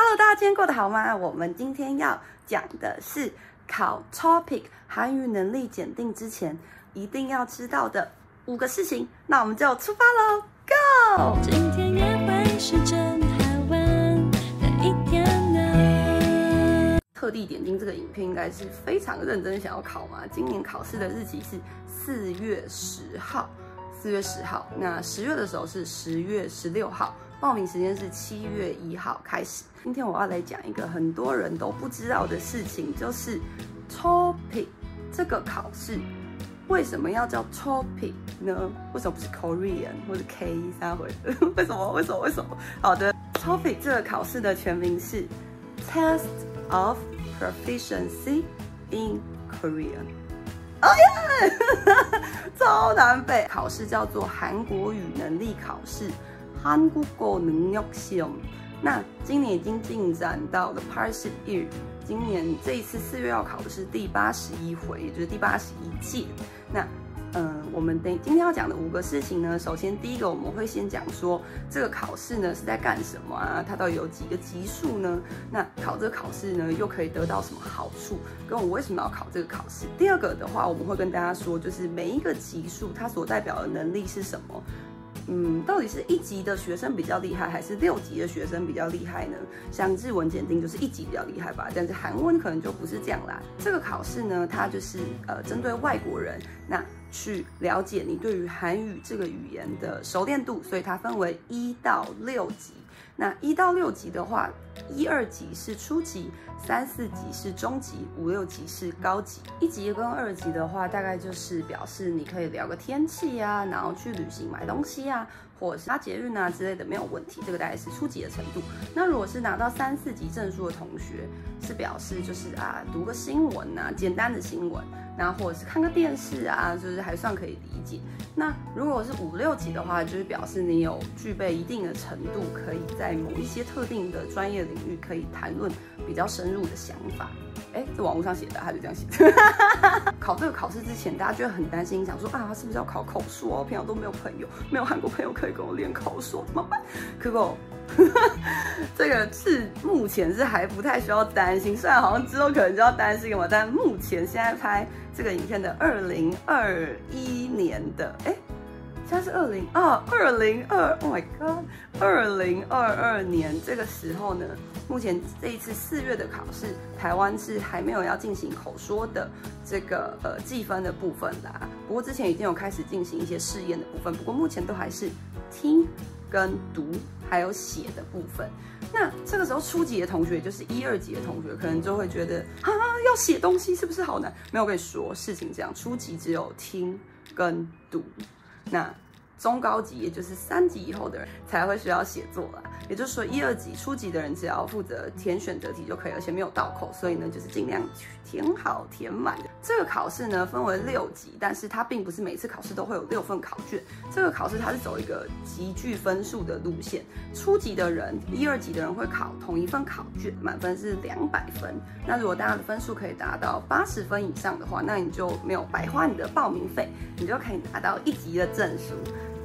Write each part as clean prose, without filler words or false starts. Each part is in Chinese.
Hello， 大家今天过得好吗？我们今天要讲的是考 TOPIK 韩语能力检定之前一定要知道的5个事情。那我们就出发喽 ，Go！ 今天夜晚是真好玩的一天呢。特地点进这个影片，应该是非常认真想要考嘛。今年考试的日期是4月10号，那10月的时候是10月16号。报名时间是7月1号开始。今天我要来讲一个很多人都不知道的事情，就是 TOPIK 这个考试为什么要叫 TOPIK 呢？为什么不是 Korean 或者 K 3回？为什么？好的 ，TOPIK 这个考试的全名是 Test of Proficiency in Korean。哦耶，超难背！考试叫做韩国语能力考试。 한국어 능력 시험。 那今年已经进展到了 81， 今年这一次4月要考的是第81回，也就是第81届。那我们今天要讲的5个事情呢，首先第一个我们会先讲说这个考试呢是在干什么啊？它到底有几个级数呢？那考这个考试呢又可以得到什么好处？跟我为什么要考这个考试？第2个的话，我们会跟大家说，就是每一个级数它所代表的能力是什么。 到底是1级的学生比较厉害，还是6级的学生比较厉害呢？像日文检定就是1级比较厉害吧，但是韩文可能就不是这样啦。这个考试呢，它就是针对外国人，那去了解你对于韩语这个语言的熟练度，所以它分为1到6级。那1到6级的话，1、2级是初级，3、4级是中级，5、6级是高级。1级跟2级的话，大概就是表示你可以聊个天气啊，然后去旅行买东西啊，或者是搭捷运啊之类的，没有问题。这个大概是初级的程度。那如果是拿到3、4级证书的同学，是表示就是啊，读个新闻啊，简单的新闻，然后或者是看个电视啊，就是还算可以理解。那如果是5、6级的话，就是表示你有具备一定的程度，可以在某一些特定的专业领域可以谈论比较深入的想法。哎，这网络上写的，他就这样写的。考这个考试之前，大家就会很担心，想说啊，是不是要考口说？平常都没有朋友，没有韩国朋友可以跟我练口说，怎么办？可不，这个是目前是还不太需要担心，虽然好像之后可能就要担心嘛，但目前现在拍这个影片的2021年的，哎，现在是2022 ，Oh my God， 2022年这个时候呢。 目前这一次4月的考试，台湾是还没有要进行口说的这个计分的部分啦。不过之前已经有开始进行一些试验的部分，不过目前都还是听跟读还有写的部分。那这个时候初级的同学，就是1、2级的同学，可能就会觉得啊，要写东西是不是好难？没有，跟你说，事情这样，初级只有听跟读。那 中高级，也就是3级以后的人才会需要写作啦。也就是说，1、2级初级的人只要负责填选择题就可以，而且没有倒扣，所以呢，就是尽量填好填满。这个考试呢分为6级，但是它并不是每次考试都会有6份考卷。这个考试它是走一个集聚分数的路线。初级的人、1、2级的人会考同一份考卷，满分是200分。那如果大家的分数可以达到80分以上的话，那你就没有白花你的报名费，你就可以拿到1级的证书。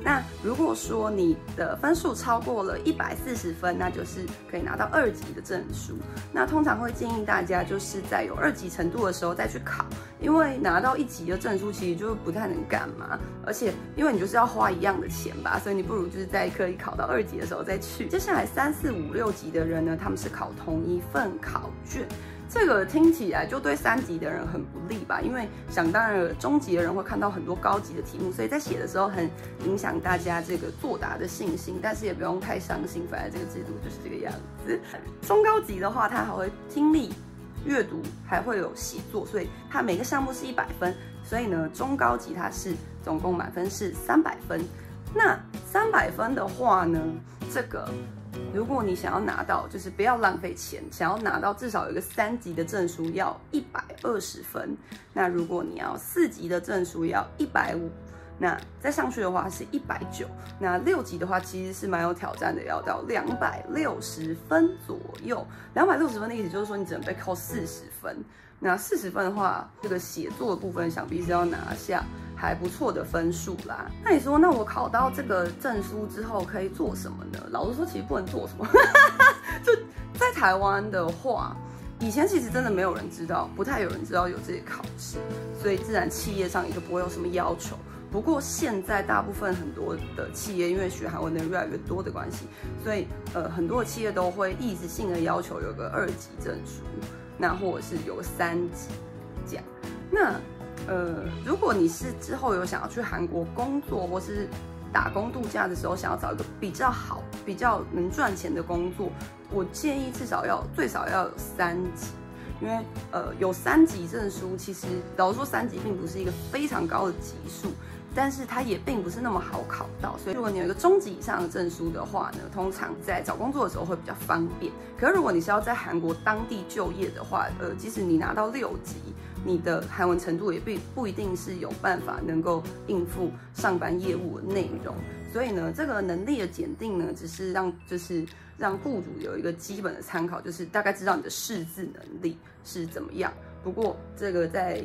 那如果说你的分数超过了140分，那就是可以拿到2级的证书。那通常会建议大家就是在有2级程度的时候再去考，因为拿到1级的证书其实就不太能干嘛，而且因为你就是要花一样的钱吧，所以你不如就是在可以考到2级的时候再去。接下来3、4、5、6级的人呢，他们是考同一份考卷。 这个听起来就对3级的人很不利吧，因为想当然了，中级的人会看到很多高级的题目，所以在写的时候很影响大家这个作答的信心。但是也不用太伤心，反正这个制度就是这个样子。中高级的话，它还会听力、阅读，还会有写作，所以它每个项目是100分。所以呢，中高级它是总共满分是300分。那300分的话呢，这个 如果你想要拿到，就是不要浪费钱，想要拿到至少有一个3级的证书要120分，那如果你要4级的证书要150，那再上去的话是190，那6级的话其实是蛮有挑战的，要到260分左右。260分的意思就是说你只能被扣40分，那40分的话，这个写作的部分想必是要拿下。还不错的分数啦。那你说，那我考到这个证书之后可以做什么呢？老实说，其实不能做什么。就在台湾的话，以前其实真的没有人知道，不太有人知道有这些考试，所以自然企业上也就不会有什么要求。 不过现在大部分很多的企业，因为学韩文的人越来越多的关系，所以很多的企业都会一直性的要求有个2级证书，那或者是有个3级这样。那如果你是之后有想要去韩国工作或是打工度假的时候，想要找一个比较好、比较能赚钱的工作，我建议最少要有3级。 因为有3级证书，其实老实说3级并不是一个非常高的级数，但是它也并不是那么好考到，所以如果你有一个中级以上的证书的话呢，通常在找工作的时候会比较方便。可是如果你是要在韩国当地就业的话，即使你拿到6级，你的韩文程度也不一定是有办法能够应付上班业务的内容。所以呢，这个能力的检定呢，只是让雇主有一个基本的参考，就是大概知道你的识字能力是怎么样。不过这个在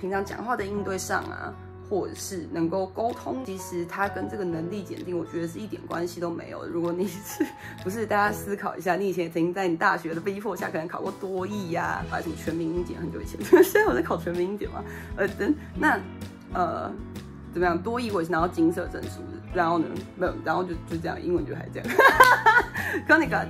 平常讲话的应对上啊，或者是能够沟通，其实它跟这个能力检定，我觉得是一点关系都没有。如果你是不是大家思考一下，你以前曾经在你大学的逼迫下，可能考过多益呀，还有什么全民英检，很久以前，现在我在考全民英检嘛，怎么样？多益我也是拿到金色证书的。 然后呢，没有，然后就这样，英文就还这样。刚那个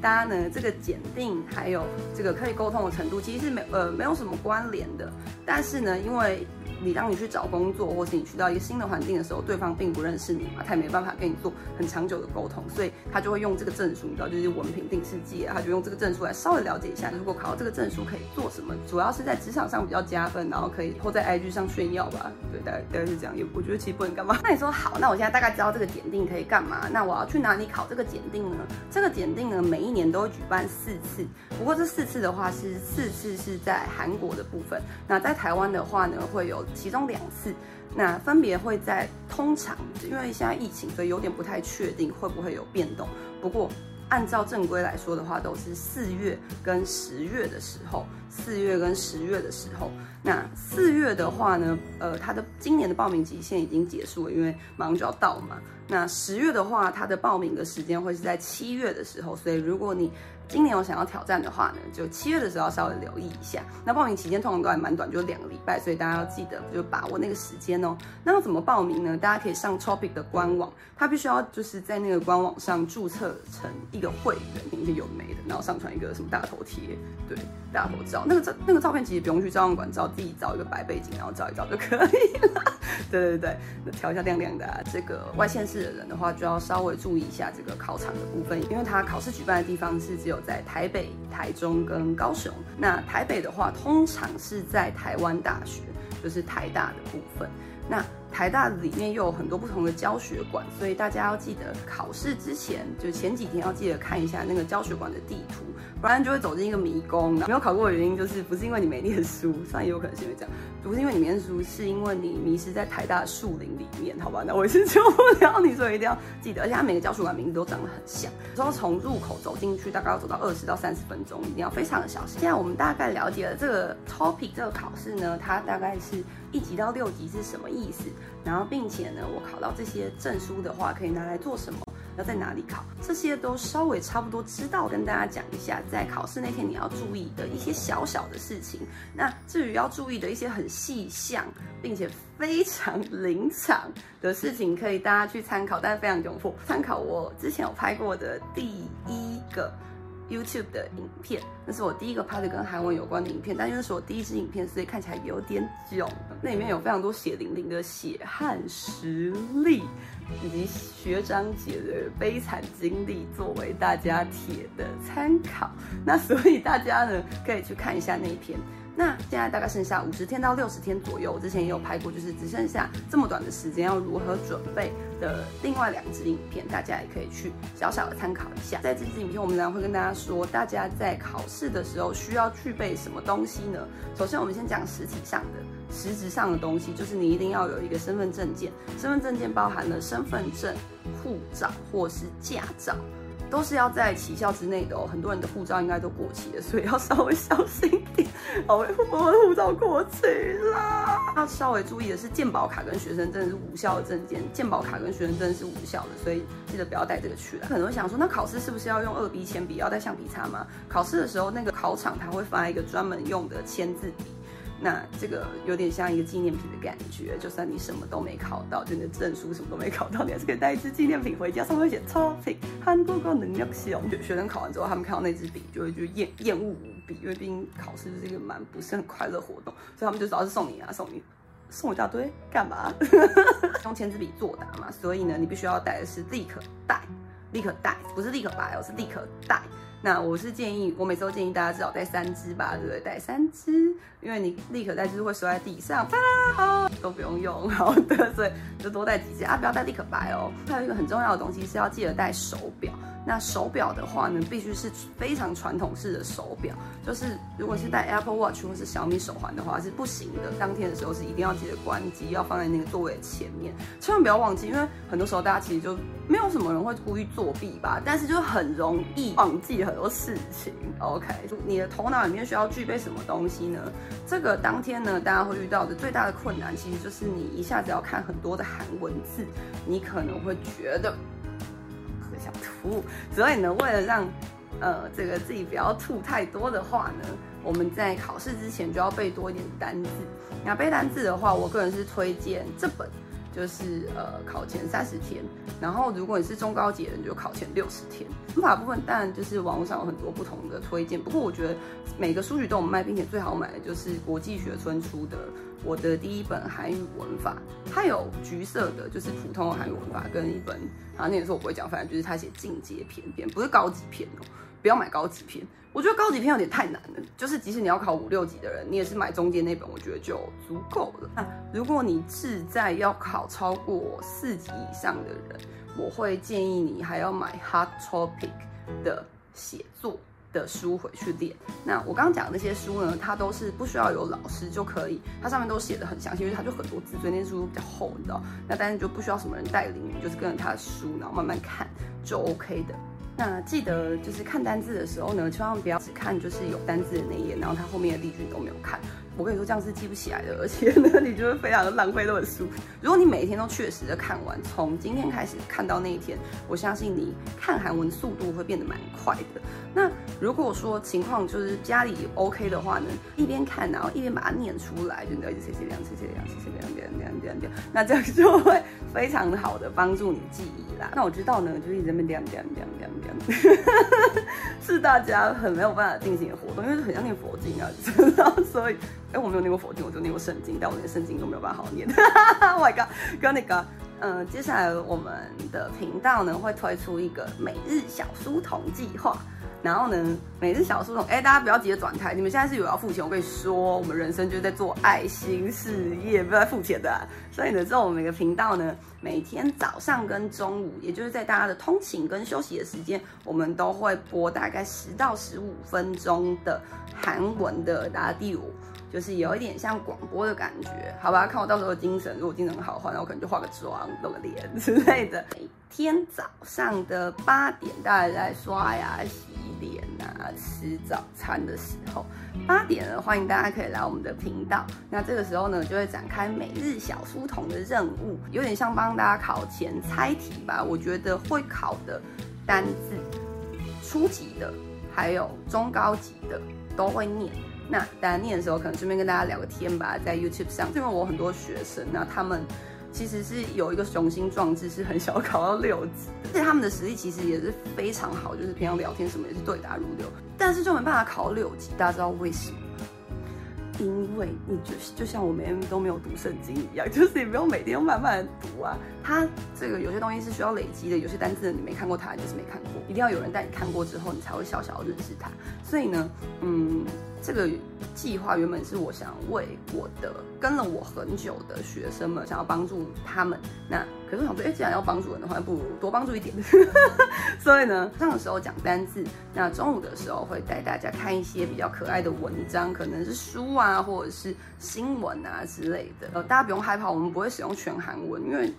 大家呢，这个检定还有这个可以沟通的程度，其实是没有什么关联的。但是呢，因为当你去找工作，或是你去到一个新的环境的时候，对方并不认识你嘛，他也没办法跟你做很长久的沟通，所以他就会用这个证书，你知道，就是文凭定世界，他就用这个证书来稍微了解一下，如果考到这个证书可以做什么，主要是在职场上比较加分，然后可以或在 IG 上炫耀吧，对，大概是这样，也我觉得其实不能干嘛。那你说好，那我现在大概知道这个检定可以干嘛，那我要去哪里考这个检定呢？这个检定呢，每一年都会举办4次，不过这4次的话是4次是在韩国的部分，那在台湾的话呢，会有 其中2次，那分别会在通常，因为现在疫情，所以有点不太确定会不会有变动。不过按照正规来说的话，都是4月跟10月的时候。那4月的话呢，它的今年的报名期限已经结束了，因为马上就要到嘛。那10月的话，它的报名的时间会是在7月的时候，所以如果你 今年有想要挑战的话呢，就7月的时候要稍微留意一下。那报名期间通常都还蛮短，就2个礼拜，所以大家要记得就把握那个时间哦。那要怎么报名呢？大家可以上 Topic 的官网，它必须要就是在那个官网上注册成一个会员，一些有没的，然后上传一个什么大头贴，对，大头照。那个照片其实不用去照相馆照，自己找一个白背景，然后照一照就可以了。对，那调一下亮亮的啊。这个外县市的人的话，就要稍微注意一下这个考场的部分，因为它考试举办的地方是只有 在台北、台中跟高雄。那台北的话，通常是在台湾大学，就是台大的部分。那台大里面又有很多不同的教学馆，所以大家要记得考试之前，就前几天要记得看一下那个教学馆的地图，不然就会走进一个迷宫。没有考过的原因就是不是因为你没念书，虽然也有可能是因为这样，不是因为你没念书，是因为你迷失在台大的树林里面，好吧？那我是救不了你，所以一定要记得。而且它每个教学馆名字都长得很像，然后从入口走进去大概要走到20到30分钟，一定要非常的小心。现在我们大概了解了这个 topic 这个考试呢，它大概是1级到6级是什么意思？ 然后，并且呢，我考到这些证书的话，可以拿来做什么？要在哪里考？这些都稍微差不多知道，跟大家讲一下，在考试那天你要注意的一些小小的事情。那至于要注意的一些很细项，并且非常临场的事情，可以大家去参考，但是非常窘迫。参考我之前有拍过的第1个 YouTube 的影片，那是我第1个拍的跟韩文有关的影片，但因为是我第1支影片，所以看起来有点囧。那里面有非常多血淋淋的血汗实力，以及学长姐的悲惨经历，作为大家铁的参考。那所以大家呢，可以去看一下那一篇。 那现在大概剩下50天到60天左右，我之前也有拍过，就是只剩下这么短的时间要如何准备的另外2支影片，大家也可以去小小的参考一下。在这支影片，我们当然会跟大家说，大家在考试的时候需要具备什么东西呢？首先，我们先讲实质上的东西，就是你一定要有一个身份证件，身份证件包含了身份证、护照或是驾照。都是要在期效之内的哦。很多人的护照应该都过期了，所以要稍微小心一点。好，我的护照过期啦。要稍微注意的是，健保卡跟学生证是无效的证件，健保卡跟学生证是无效的，所以记得不要带这个去了。可能会想说，那考试是不是要用2B 铅笔，要带橡皮擦吗？考试的时候，那个考场它会发一个专门用的签字笔。 那这个有点像一个纪念品的感觉，就算你什么都没考到，就你的证书什么都没考到，你还是可以带一支纪念品回家，上面会写 topic 韩国語能力使用。学生考完之后，他们看到那支笔就会就厌恶无比，因为毕竟考试是一个蛮不是很快乐活动，所以他们就主要是送你啊，送一大堆干嘛？用签字笔作答嘛，所以呢，你必须要带的是立可带，不是立可白哦，是立可带。 那我是建议，我每次都建议大家至少带3支吧，对不对？带3支，因为你立可带就是会摔在地上，都不用用，好的，所以就多带几支啊，不要带立可白哦。还有一个很重要的东西是要记得带手表。那手表的话呢，必须是非常传统式的手表，就是如果是带 Apple Watch 或是小米手环的话是不行的。当天的时候是一定要记得关机，要放在那个座位的前面，千万不要忘记，因为很多时候大家其实就没有什么人会故意作弊吧，但是就很容易忘记很多事情。OK， 你的头脑里面需要具备什么东西呢？这个当天呢，大家会遇到的最大的困难，其实就是你一下子要看很多的韩文字，你可能会觉得很想吐。所以呢，为了让这个自己不要吐太多的话呢，我们在考试之前就要背多一点单字。那背单字的话，我个人是推荐这本。 就是考前30天，然后如果你是中高级的人，就考前60天。文法部分当然就是网络上有很多不同的推荐，不过我觉得每个书局都有卖，并且最好买的就是国际学村出的《我的第一本韩语文法》，它有橘色的，就是普通的韩语文法，跟一本啊那个时候我不会讲，反正就是它写进阶篇篇，不是高级篇哦。 不要买高级片，我觉得高级片有点太难了。就是即使你要考5、6级的人，你也是买中间那本，我觉得就足够了。那如果你志在要考超过4级以上的人，我会建议你还要买 hard topic 的写作的书回去练。那我刚刚讲的那些书呢，它都是不需要有老师就可以，它上面都写的很详细，因为它就很多字，所以那些书比较厚，你知道。那但是就不需要什么人带领，你就是跟着他的书，然后慢慢看就 OK 的。 那记得就是看单字的时候呢，千万不要只看就是有单字的那一页，然后它后面的例句都没有看。我跟你说，这样是记不起来的，而且呢，你就会非常的浪费那本书。如果你每一天都确实的看完，从今天开始看到那一天，我相信你看韩文速度会变得蛮快的。那如果说情况就是家里 OK 的话呢，一边看然后一边把它念出来，就你要一直这样，那这样就会非常好的帮助你记忆啦。那我知道呢，就是这边是大家很没有办法进行的活动，因为很像念佛经啊，知道？所以，我没有念过佛经，我就念过圣经，但我连圣经都没有办法好好念。Oh my god， 跟那个，接下来我们的频道呢会推出一个每日小书童计划。 然后呢，每日小书童，大家不要急着转台，你们现在是有要付钱，我跟你说，我们人生就是在做爱心事业，不要付钱的、啊。所以呢，之后我们每个频道呢，每天早上跟中午，也就是在大家的通勤跟休息的时间，我们都会播大概10到15分钟的韩文的拉丁语。 就是有一点像广播的感觉，好吧？看我到时候的精神，如果精神好的话，那我可能就化个妆、露个脸之类的。每天早上的8点，大家在刷牙、洗脸啊、吃早餐的时候，8点呢，欢迎大家可以来我们的频道。那这个时候呢，就会展开每日小书童的任务，有点像帮大家考前猜题吧。我觉得会考的单字，初级的还有中高级的都会念。 那大家念的时候，可能顺便跟大家聊个天吧，在 YouTube 上，因为我很多学生，那他们其实是有一个雄心壮志，是很小考到6级，而且他们的实力其实也是非常好，就是平常聊天什么也是对答如流，但是就没办法考6级，大家知道为什么？ 因为你就像我每天都没有读圣经一样，就是你不用每天慢慢读啊。它这个有些东西是需要累积的，有些单字你没看过它就是没看过，一定要有人带你看过之后，你才会小小的认识它。所以呢，这个计划原本是我想为我的跟了我很久的学生们，想要帮助他们。那可是我想说，既然要帮助人的话，不如多帮助一点。所以呢，上的时候讲单字，那中午的时候会带大家看一些比较可爱的文章，可能是书啊。 啊，或者是新闻啊之类的，大家不用害怕，我们不会使用全韩文，因为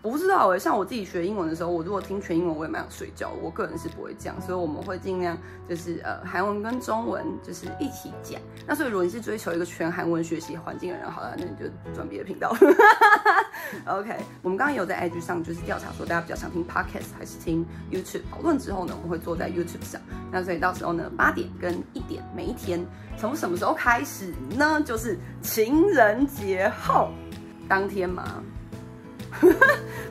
我不知道欸，像我自己学英文的时候，我如果听全英文，我也蛮想睡觉。我个人是不会这样，所以我们会尽量就是韩文跟中文就是一起讲。那所以如果你是追求一个全韩文学习环境的人，好了，那你就转别的频道。OK， 我们刚刚有在 IG 上就是调查说大家比较想听 Podcast 还是听 YouTube。讨论之后呢，我们会坐在 YouTube 上。那所以到时候呢，8点跟1点每一天，从什么时候开始呢？就是情人节后当天嘛。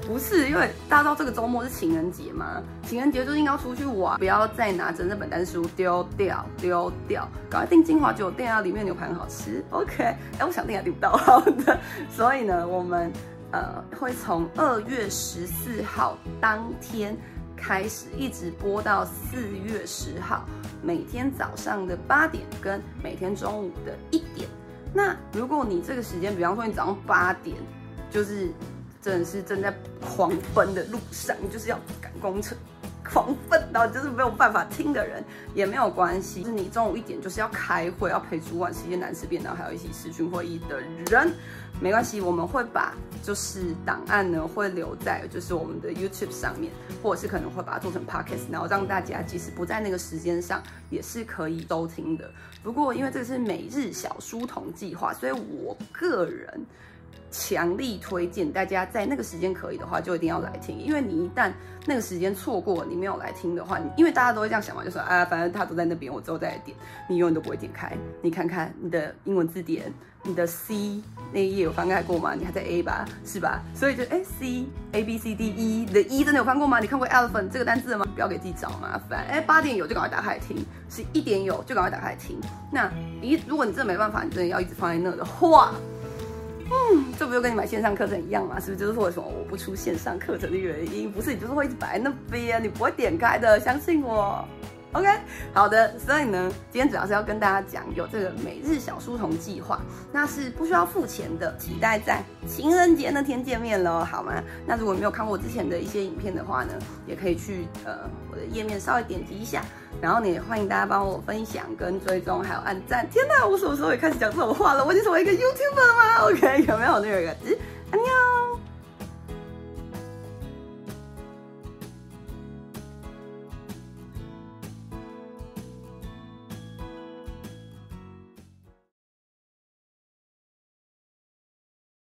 不是，因为大家知道这个周末是情人节嘛，情人节就应该要出去玩，不要再拿着那本单书丢掉，赶快订精华酒店啊，里面牛排很好吃。OK， 我想订也订不到，好的。所以呢，我们会从2月14号当天开始，一直播到4月10号，每天早上的8点跟每天中午的1点。那如果你这个时间，比方说你早上8点，就是真的是正在狂奔的路上，就是要赶公车，狂奔到就是没有办法听的人也没有关系。就是你中午1点就是要开会，要陪主管吃一些难吃便当，还有一起视讯会议的人，没关系，我们会把就是档案呢会留在就是我们的 YouTube 上面，或者是可能会把它做成 Podcast， 然后让大家即使不在那个时间上也是可以收听的。不过因为这是每日小书童计划，所以我个人强力推荐大家在那个时间可以的话，就一定要来听，因为你一旦那个时间错过，你没有来听的话，因为大家都会这样想嘛，就说啊，反正他都在那边，我之后再来点，你永远都不会点开。你看看你的英文字典，你的 C 那一页有翻开过吗？你还在 A 吧，是吧？所以就C A B C D E 的 E 真的有翻过吗？你看过 elephant 这个单字了吗？不要给自己找麻烦。8点有就赶快打开来听，11点有就赶快打开来听。那你如果你真的没办法，你真的要一直放在那的话。这不就跟你买线上课程一样嘛？是不是就是为什么我不出线上课程的原因？不是，你就是会一直摆在那边，你不会点开的，相信我。OK， 好的。所以呢，今天主要是要跟大家讲有这个每日小书童计划，那是不需要付钱的，期待在情人节那天见面咯，好吗？那如果没有看过我之前的一些影片的话呢，也可以去我的页面稍微点击一下。然后也欢迎大家帮我分享、跟追踪，还有按赞。天哪，我什么时候也开始讲这种话了？我已经成为一个 YouTuber 了吗？OK， 有没有那个？安妞。